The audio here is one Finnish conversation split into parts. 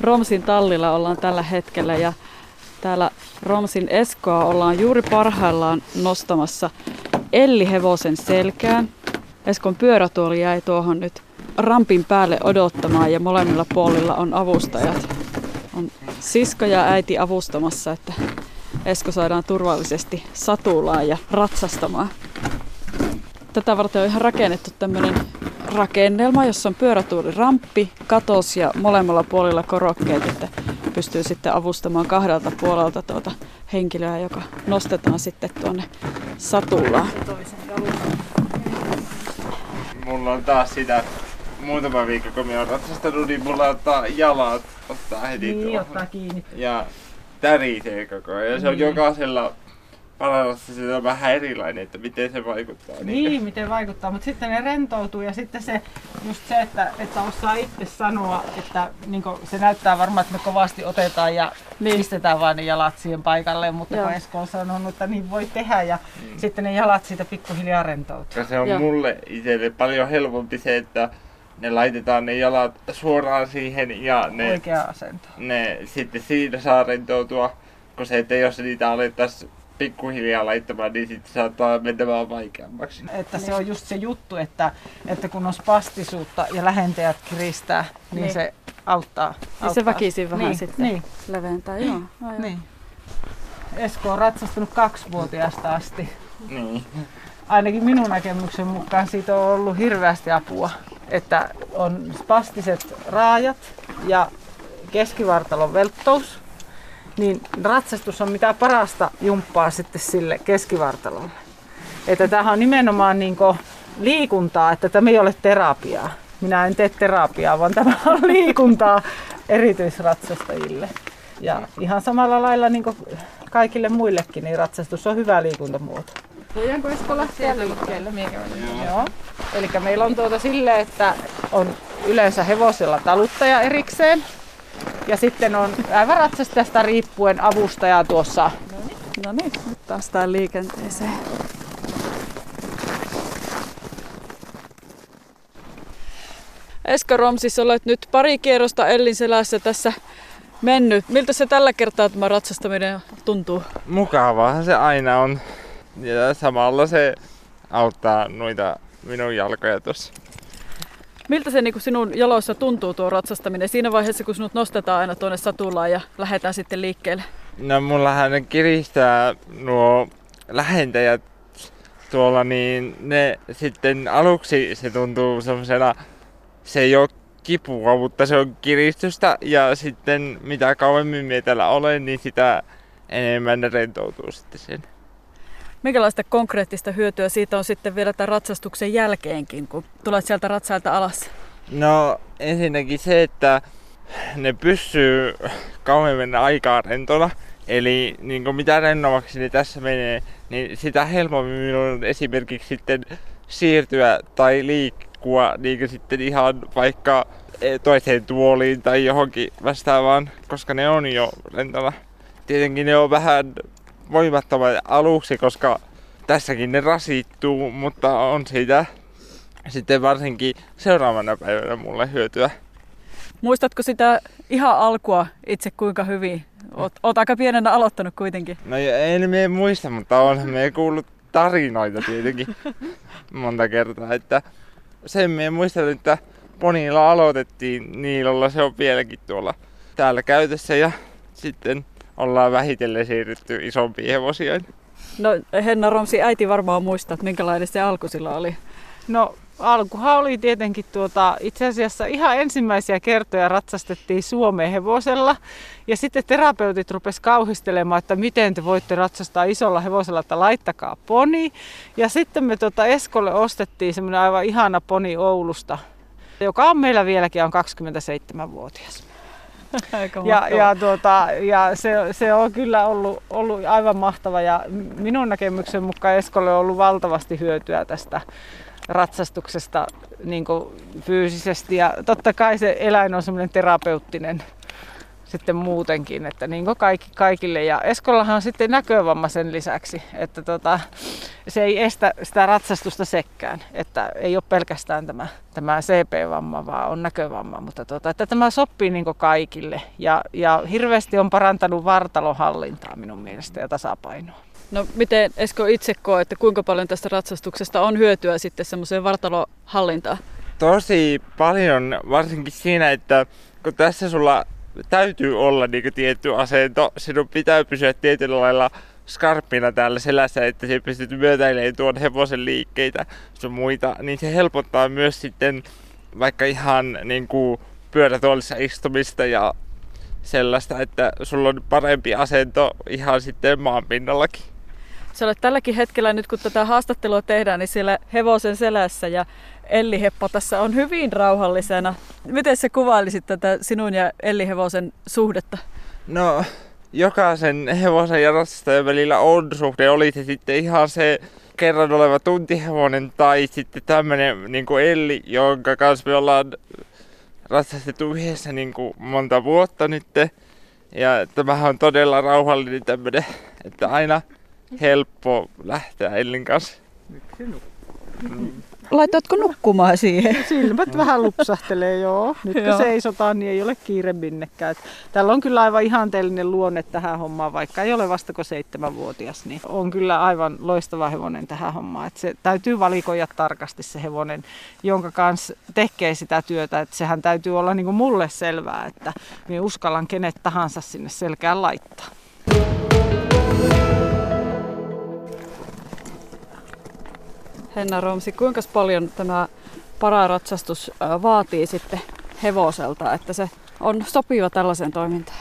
Romsin tallilla ollaan tällä hetkellä ja täällä Romsin Eskoa ollaan juuri parhaillaan nostamassa Elli-hevosen selkään. Eskon pyörätuoli jäi tuohon nyt rampin päälle odottamaan ja molemmilla puolilla on avustajat. On sisko ja äiti avustamassa, että Esko saadaan turvallisesti satulaan ja ratsastamaan. Tätä varten on ihan rakennettu tämmöinen rakennelma, jossa on pyörätuoli, ramppi, katos ja molemmilla puolilla korokkeet, että pystyy sitten avustamaan kahdelta puolelta tuota henkilöä, joka nostetaan sitten tuonne satulaan. Mulla on taas sitä muutama viikko, kun minä olen ratsastanut, niin mulla ottaa jalat, ottaa heti tuohon. Ottaa kiinni. Ja tärisee koko ajan. Ja se on jokaisella pararatsasilla on vähän erilainen, että miten se vaikuttaa. Niin, miten vaikuttaa, mutta sitten ne rentoutuu ja sitten se, just se että osaa itse sanoa, että niin se näyttää varmaan, että me kovasti otetaan ja pistetään vaan ne jalat siihen paikalle, mutta kun Esko on sanonut, että niin voi tehdä ja sitten ne jalat siitä pikkuhiljaa rentoutuu. Ja se on mulle itselle paljon helpompi se, että ne laitetaan ne jalat suoraan siihen ja ne sitten siitä saa rentoutua, kun se, että jos niitä alettaisiin pikkuhiljaa laittamaan, niin sitten saattaa mennä vaan vaikeammaksi. Että se on just se juttu, että kun on spastisuutta ja lähentäjät kiristää, niin se auttaa. Ja se väkisin vähän sitten leventää. Joo. Esko on ratsastanut 2-vuotiaasta asti. Niin. Ainakin minun näkemyksen mukaan siitä on ollut hirveästi apua. Että on spastiset raajat ja keskivartalon velttous. Niin ratsastus on mitä parasta jumppaa sitten sille keskivartalolle. Että tämähän on nimenomaan niin kuin liikuntaa, että tämä ei ole terapiaa. Minä en tee terapiaa, vaan tämä on liikuntaa erityisratsastajille. Ja ihan samalla lailla niin kuin kaikille muillekin, niin ratsastus on hyvä liikuntamuoto. Voidaanko Esko lähteä liikkeelle? Joo. Eli meillä on silleen, että on yleensä hevosella taluttaja erikseen. Ja sitten on aivan ratsastajasta riippuen avustaja tuossa. No niin, nyt taas tää liikenteeseen. Esko Romsi, sä olet nyt pari kierrosta Ellin selässä tässä mennyt. Miltä se tällä kertaa tämä ratsastaminen tuntuu? Mukavaahan se aina on. Ja samalla se auttaa noita minun jalkoja tuossa. Miltä se niin sinun jaloissa tuntuu tuo ratsastaminen siinä vaiheessa, kun sinut nostetaan aina tuonne satulaan ja lähdetään sitten liikkeelle? No mullahan ne kiristää nuo lähentäjät tuolla, niin ne sitten aluksi se tuntuu semmosena, se ei ole kipua, mutta se on kiristystä ja sitten mitä kauemmin minä täällä olen, niin sitä enemmän ne rentoutuu sitten sen. Minkälaista konkreettista hyötyä siitä on sitten vielä tämän ratsastuksen jälkeenkin, kun tulet sieltä ratsailta alas? No ensinnäkin se, että ne pysyy kauemmin aikaa rentona. Eli niin kuin mitä rennommaksi ne tässä menee, niin sitä helpommin minun on esimerkiksi sitten siirtyä tai liikkua niin kuin sitten ihan vaikka toiseen tuoliin tai johonkin vastaavaan, koska ne on jo rentona. Tietenkin ne on vähän voimattoman aluksi, koska tässäkin ne rasittuu, mutta on siitä sitten varsinkin seuraavana päivänä mulle hyötyä. Muistatko sitä ihan alkua itse kuinka hyvin? Oot aika pienenä aloittanut kuitenkin. No en minä muista, mutta olen minä kuullut tarinoita tietenkin monta kertaa. Että sen minä muistan, että ponilla aloitettiin, Niilolla se on vieläkin tuolla täällä käytössä ja sitten ollaan vähitellen siirrytty isompiin hevosiin. No Henna Romsi, äiti varmaan muistaa, että minkälainen se alku sillä oli. No alkuhan oli tietenkin itse asiassa ihan ensimmäisiä kertoja ratsastettiin Suomeen hevosella. Ja sitten terapeutit rupesivat kauhistelemaan, että miten te voitte ratsastaa isolla hevosella, että laittakaa poni. Ja sitten me Eskolle ostettiin semmoinen aivan ihana poni Oulusta, joka on meillä vieläkin on 27-vuotias. Ja se on kyllä ollut aivan mahtava ja minun näkemyksen mukaan Eskolle on ollut valtavasti hyötyä tästä ratsastuksesta niin kuin fyysisesti ja totta kai se eläin on semmoinen terapeuttinen sitten muutenkin, että niin kuin kaikille. Ja Eskollahan on sitten näkövamma sen lisäksi, että se ei estä sitä ratsastusta sekään, että ei ole pelkästään tämä CP-vamma, vaan on näkövamma, mutta että tämä sopii niin kuin kaikille ja hirveästi on parantanut vartalohallintaa minun mielestä ja tasapainoa. No miten Esko itse koe, että kuinka paljon tästä ratsastuksesta on hyötyä sitten semmoiseen vartalohallintaan? Tosi paljon, varsinkin siinä, että kun tässä sulla täytyy olla niin tietty asento, sinun pitää pysyä tietyllä lailla skarppina täällä selässä, että sinä pystyt myötäilemään tuon hevosen liikkeitä sun muita, niin se helpottaa myös sitten vaikka ihan niin kuin pyörätuolissa istumista ja sellaista, että sulla on parempi asento ihan sitten maanpinnallakin. Sä olet tälläkin hetkellä nyt kun tätä haastattelua tehdään, niin siellä hevosen selässä ja Elli heppa tässä on hyvin rauhallisena. Miten sä kuvailisit tätä sinun ja Elli hevosen suhdetta? No, jokaisen hevosen ja ratsastajan välillä on suhde. Oli se sitten ihan se kerran oleva tuntihevonen tai sitten tämmönen niin kuin Elli, jonka kanssa me ollaan ratsastettu yhdessä niin kuin monta vuotta nyt. Ja tämähän on todella rauhallinen tämmönen, että aina helppo lähteä Ellin kanssa. Nyt se Laitatko nukkumaan siihen? Silmät vähän lupsahtelee, joo. Nyt kun seisotaan, niin ei ole kiire minnekään. Täällä on kyllä aivan ihanteellinen luonne tähän hommaan, vaikka ei ole vasta kuin 7-vuotias. Niin on kyllä aivan loistava hevonen tähän hommaan. Et se täytyy valikoida tarkasti se hevonen, jonka kanssa tekee sitä työtä. Et sehän täytyy olla niin kuin mulle selvää, että minä uskallan kenet tahansa sinne selkään laittaa. Henna Romsi, kuinka paljon tämä pararatsastus vaatii sitten hevoselta, että se on sopiva tällaiseen toimintaan?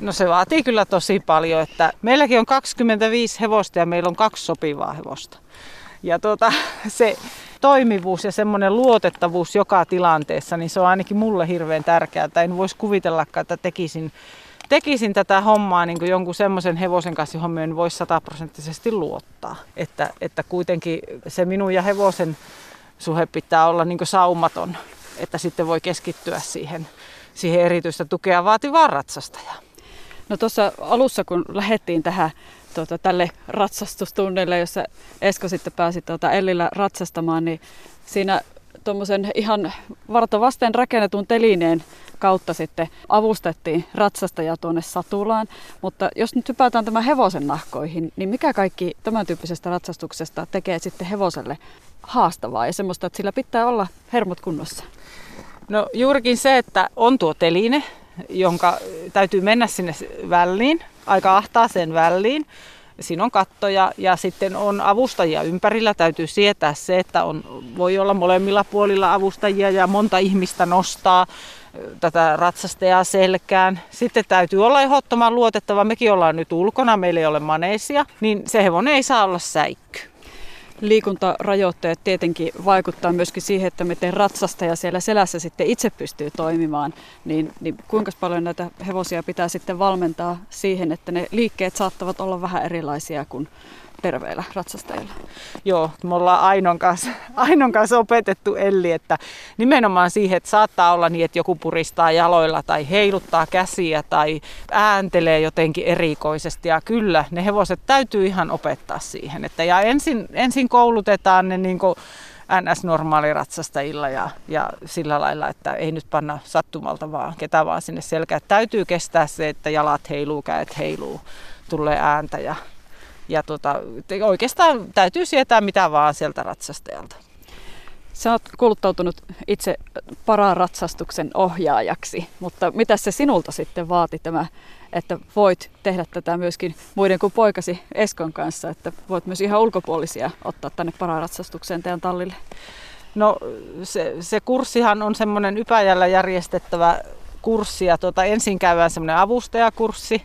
No se vaatii kyllä tosi paljon, että meilläkin on 25 hevosta ja meillä on 2 sopivaa hevosta. Ja se toimivuus ja semmoinen luotettavuus joka tilanteessa, niin se on ainakin mulle hirveän tärkeää. En voisi kuvitellakaan, että tekisin tätä hommaa niin kuin jonkun semmoisen hevosen kanssa, johon minä en voi 100% luottaa. Että kuitenkin se minun ja hevosen suhe pitää olla niin kuin saumaton, että sitten voi keskittyä siihen erityistä tukea vaativaan ratsastajaan. No tuossa alussa, kun lähdettiin tähän tälle ratsastustunnelle, jossa Esko sitten pääsi Ellillä ratsastamaan, niin siinä tuommoisen ihan vartavasten rakennetun telineen kautta sitten avustettiin ratsastajaa tuonne satulaan. Mutta jos nyt hypätään tämän hevosen nahkoihin, niin mikä kaikki tämän tyyppisestä ratsastuksesta tekee sitten hevoselle haastavaa ja semmoista, että sillä pitää olla hermot kunnossa? No juurikin se, että on tuo teline, jonka täytyy mennä sinne väliin, aika ahtaaseen väliin. Siinä on kattoja ja sitten on avustajia ympärillä. Täytyy sietää se, että voi olla molemmilla puolilla avustajia ja monta ihmistä nostaa tätä ratsastajaa selkään. Sitten täytyy olla ehdottoman luotettava. Mekin ollaan nyt ulkona, meillä ei ole maneesia, niin se hevonen ei saa olla säikky. Liikuntarajoitteet tietenkin vaikuttaa myöskin siihen, että miten ratsastaja siellä selässä sitten itse pystyy toimimaan. Niin kuinka paljon näitä hevosia pitää sitten valmentaa siihen, että ne liikkeet saattavat olla vähän erilaisia kuin terveillä ratsastajilla? Joo, me ollaan Ainon kanssa opetettu Elli, että nimenomaan siihen, että saattaa olla niin, että joku puristaa jaloilla tai heiluttaa käsiä tai ääntelee jotenkin erikoisesti. Ja kyllä, ne hevoset täytyy ihan opettaa siihen. Että ja ensin koulutetaan ne niin kuin NS-normaali-ratsastajilla ja sillä lailla, että ei nyt panna sattumalta vaan ketä vaan sinne selkään. Täytyy kestää se, että jalat heiluu, kädet heiluu, tulee ääntä ja oikeastaan täytyy sietää mitä vaan sieltä ratsastajalta. Sä oot kouluttautunut itse pararatsastuksen ohjaajaksi, mutta mitä se sinulta sitten vaati tämä, että voit tehdä tätä myöskin muiden kuin poikasi Eskon kanssa, että voit myös ihan ulkopuolisia ottaa tänne pararatsastukseen teidän tallille? No se kurssihan on semmoinen Ypäjällä järjestettävä kurssi ja ensin käydään semmoinen avustajakurssi.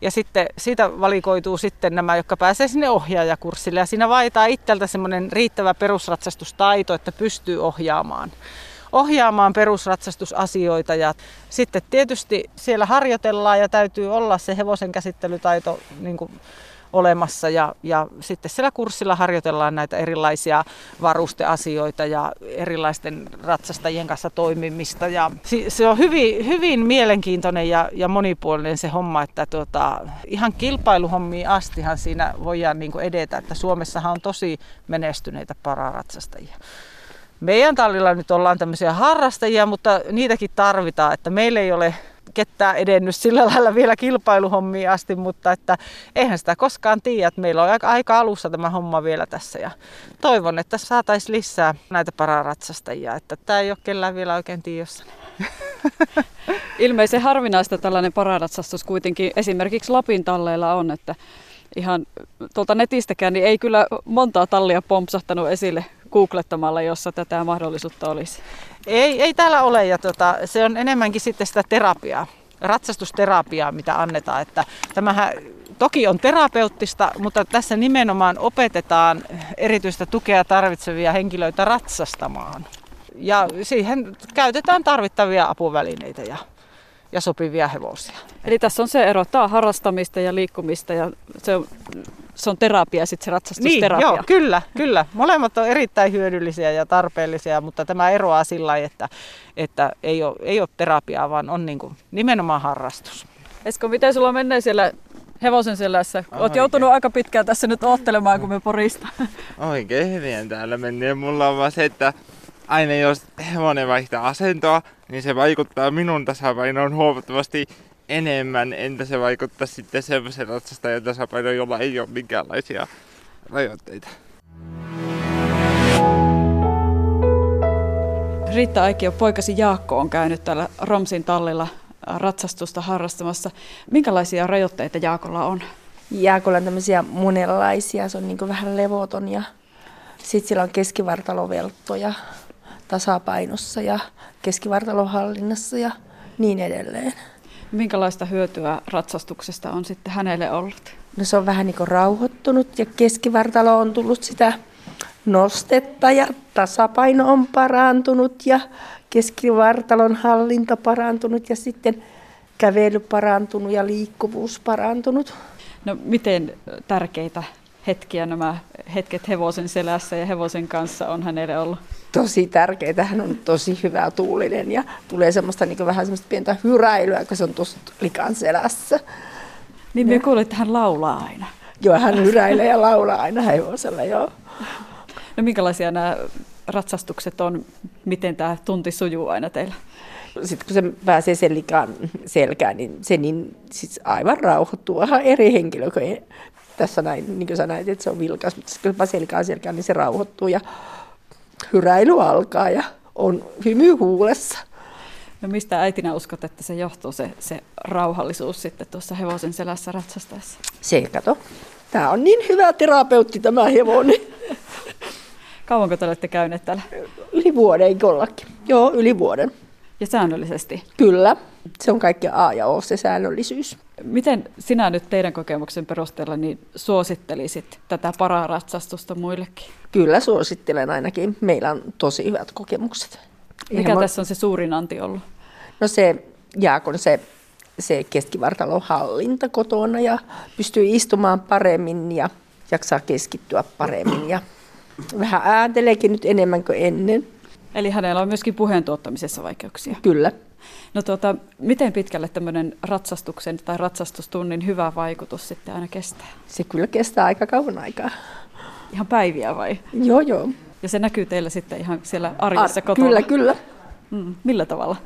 Ja sitten siitä valikoituu sitten nämä, jotka pääsee sinne ohjaajakurssille. Ja siinä vaaditaan itseltä semmoinen riittävä perusratsastustaito, että pystyy ohjaamaan perusratsastusasioita. Ja sitten tietysti siellä harjoitellaan ja täytyy olla se hevosen käsittelytaito niin kuin olemassa ja sitten siellä kurssilla harjoitellaan näitä erilaisia varusteasioita ja erilaisten ratsastajien kanssa toimimista. Ja se on hyvin mielenkiintoinen ja monipuolinen se homma, että ihan kilpailuhommiin astihan siinä voidaan niin kuin edetä, että Suomessahan on tosi menestyneitä pararatsastajia. Meidän tallilla nyt ollaan tämmöisiä harrastajia, mutta niitäkin tarvitaan, että meillä ei ole ketään edennyt sillä lailla vielä kilpailuhommiin asti, mutta että eihän sitä koskaan tiedä, että meillä on aika alussa tämä homma vielä tässä ja toivon, että saataisiin lisää näitä pararatsastajia, että tämä ei ole kellään vielä oikein tiedossa. Ilmeisen harvinaista tällainen pararatsastus kuitenkin esimerkiksi Lapin talleilla on, että ihan tuolta netistäkään niin ei kyllä montaa tallia pompsahtanut esille googlettamalla, jossa tätä mahdollisuutta olisi. Ei täällä ole ja se on enemmänkin sitten sitä terapiaa, ratsastusterapiaa, mitä annetaan. Että tämähän toki on terapeuttista, mutta tässä nimenomaan opetetaan erityistä tukea tarvitsevia henkilöitä ratsastamaan. Ja siihen käytetään tarvittavia apuvälineitä ja sopivia hevosia. Eli tässä on se ero, tämä on harrastamista ja liikkumista ja se on terapia ja sitten se ratsastusterapia. Niin, joo, kyllä. Molemmat on erittäin hyödyllisiä ja tarpeellisia, mutta tämä eroaa sillä lailla, että ei ole terapiaa, vaan on niin kuin nimenomaan harrastus. Esko, miten sulla menee siellä hevosen selässä? Olet joutunut aika pitkään tässä nyt oottelemaan, kun me poristaan. Oikein hyvin täällä menee. Mulla on vaan se, että aina jos hevonen vaihtaa asentoa, niin se vaikuttaa minun tasapainoon huomattavasti enemmän, entä se vaikuttaa sitten semmoisen ratsastajan tasapainoon, jolla ei ole minkäänlaisia rajoitteita. Riitta Aikio, poikasi Jaakko on käynyt täällä Romsin tallilla ratsastusta harrastamassa. Minkälaisia rajoitteita Jaakolla on? Jaakolla on tämmöisiä monenlaisia, se on niin kuin vähän levoton ja sitten siellä on keskivartalovelttoja tasapainossa ja keskivartalohallinnassa ja niin edelleen. Minkälaista hyötyä ratsastuksesta on sitten hänelle ollut? No se on vähän niin kuin rauhoittunut ja keskivartalo on tullut sitä nostetta ja tasapaino on parantunut ja keskivartalon hallinta parantunut ja sitten kävely parantunut ja liikkuvuus parantunut. No miten tärkeitä hetkiä nämä hetket hevosen selässä ja hevosen kanssa on hänelle ollut? Tosi tärkeää, hän on tosi hyvä tuulinen ja tulee semmoista niin vähän semmoista pientä hyräilyä, kun se on tuossa likan selässä. Niin me kuulet, että hän laulaa aina. Joo, hän hyräilee ja laulaa aina hevosella, joo. No minkälaisia nämä ratsastukset on, miten tämä tunti sujuu aina teillä? Sitten kun se pääsee sen likan selkään, niin se niin siis aivan rauhoittuu, ihan eri henkilö kuin tässä näin, niin kuin sanoit, että se on vilkas, mutta kun se pääsee likaan selkään, niin se rauhoittuu ja hyräily alkaa ja on hymy huulessa. No mistä äitinä uskot, että se johtuu se rauhallisuus sitten tuossa hevosen selässä ratsastaessa? Kato. Tämä on niin hyvä terapeutti tämä hevonen. Kauanko te olette käyneet täällä? Yli vuoden jollakin. Joo, yli vuoden. Ja säännöllisesti? Kyllä. Se on kaikki A ja O, se säännöllisyys. Miten sinä nyt teidän kokemuksen perusteella niin suosittelisit tätä pararatsastusta muillekin? Kyllä suosittelen ainakin. Meillä on tosi hyvät kokemukset. Mikä tässä on se suurin anti ollut? No se Jaakon se keskivartalon hallinta kotona ja pystyy istumaan paremmin ja jaksaa keskittyä paremmin. Ja vähän äänteleekin nyt enemmän kuin ennen. Eli hänellä on myöskin puheen tuottamisessa vaikeuksia? Kyllä. No miten pitkälle tämmöinen ratsastuksen tai ratsastustunnin hyvä vaikutus sitten aina kestää? Se kyllä kestää aika kauan aikaa. Ihan päiviä vai? Joo. Ja se näkyy teillä sitten ihan siellä arjessa kotona? Kyllä. Millä tavalla?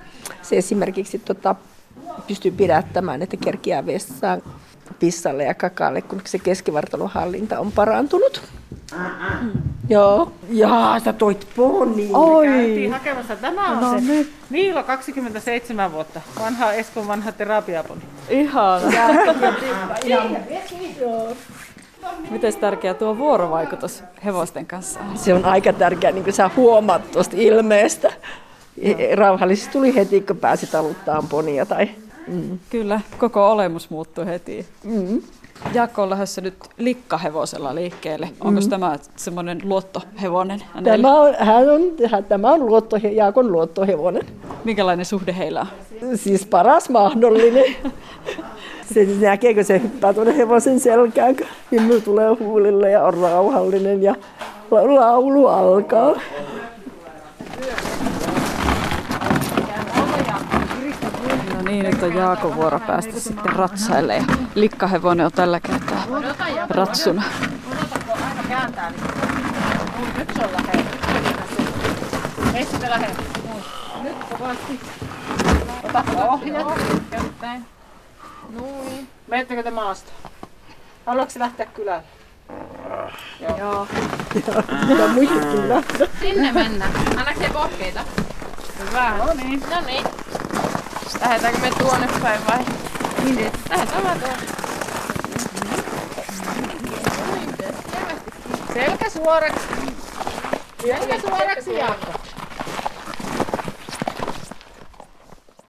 Se esimerkiksi pystyy pidättämään, että kerkiää vessaan pissalle ja kakaalle, kun se keskivartalon hallinta on parantunut. Joo. Jaa, sä toit poniin. Oi. Käytiin hakemassa. Tämä on se nyt. Niilo 27 vuotta. Vanha Eskon vanha terapiaponi. Ihana. Miten tärkeä tuo vuorovaikutus hevosten kanssa? Se on aika tärkeä, niin kuin sä huomaat tuosta ilmeestä. Rauhallisesti tuli heti, kun pääsit aluttaan ponia. Kyllä, koko olemus muuttui heti. Jaakko on lähdössä nyt likkahevosella liikkeelle. Onko tämä semmoinen luottohevonen? Tämä on Jaakon luottohevonen. Minkälainen suhde heillä on? Siis paras mahdollinen. Se näkeekö se hyppää tuonne hevosen selkään, hymmy tulee huulille ja on rauhallinen ja laulu alkaa. No niin, nyt on Jaakon vuoro päästä sitten ratsaille ja likkahevonen on tällä kertaa ratsuna. Odotanko aina kääntää? Nyt se on lähellä. Ei sitä lähellä. Nyt kovasti. Otatko ohjat? Käyttäen. Noin. Menettekö te maasta? Haluatko lähteä kylälle? Joo. Ja muistakin lähteä. Sinne mennään. Annaks se pohkeita? Hyvä. No niin. Lähdetäänkö me tuonne päin vai? Niin. Lähdetään vaan tuonne. Selkä suoraksi. Jaakko.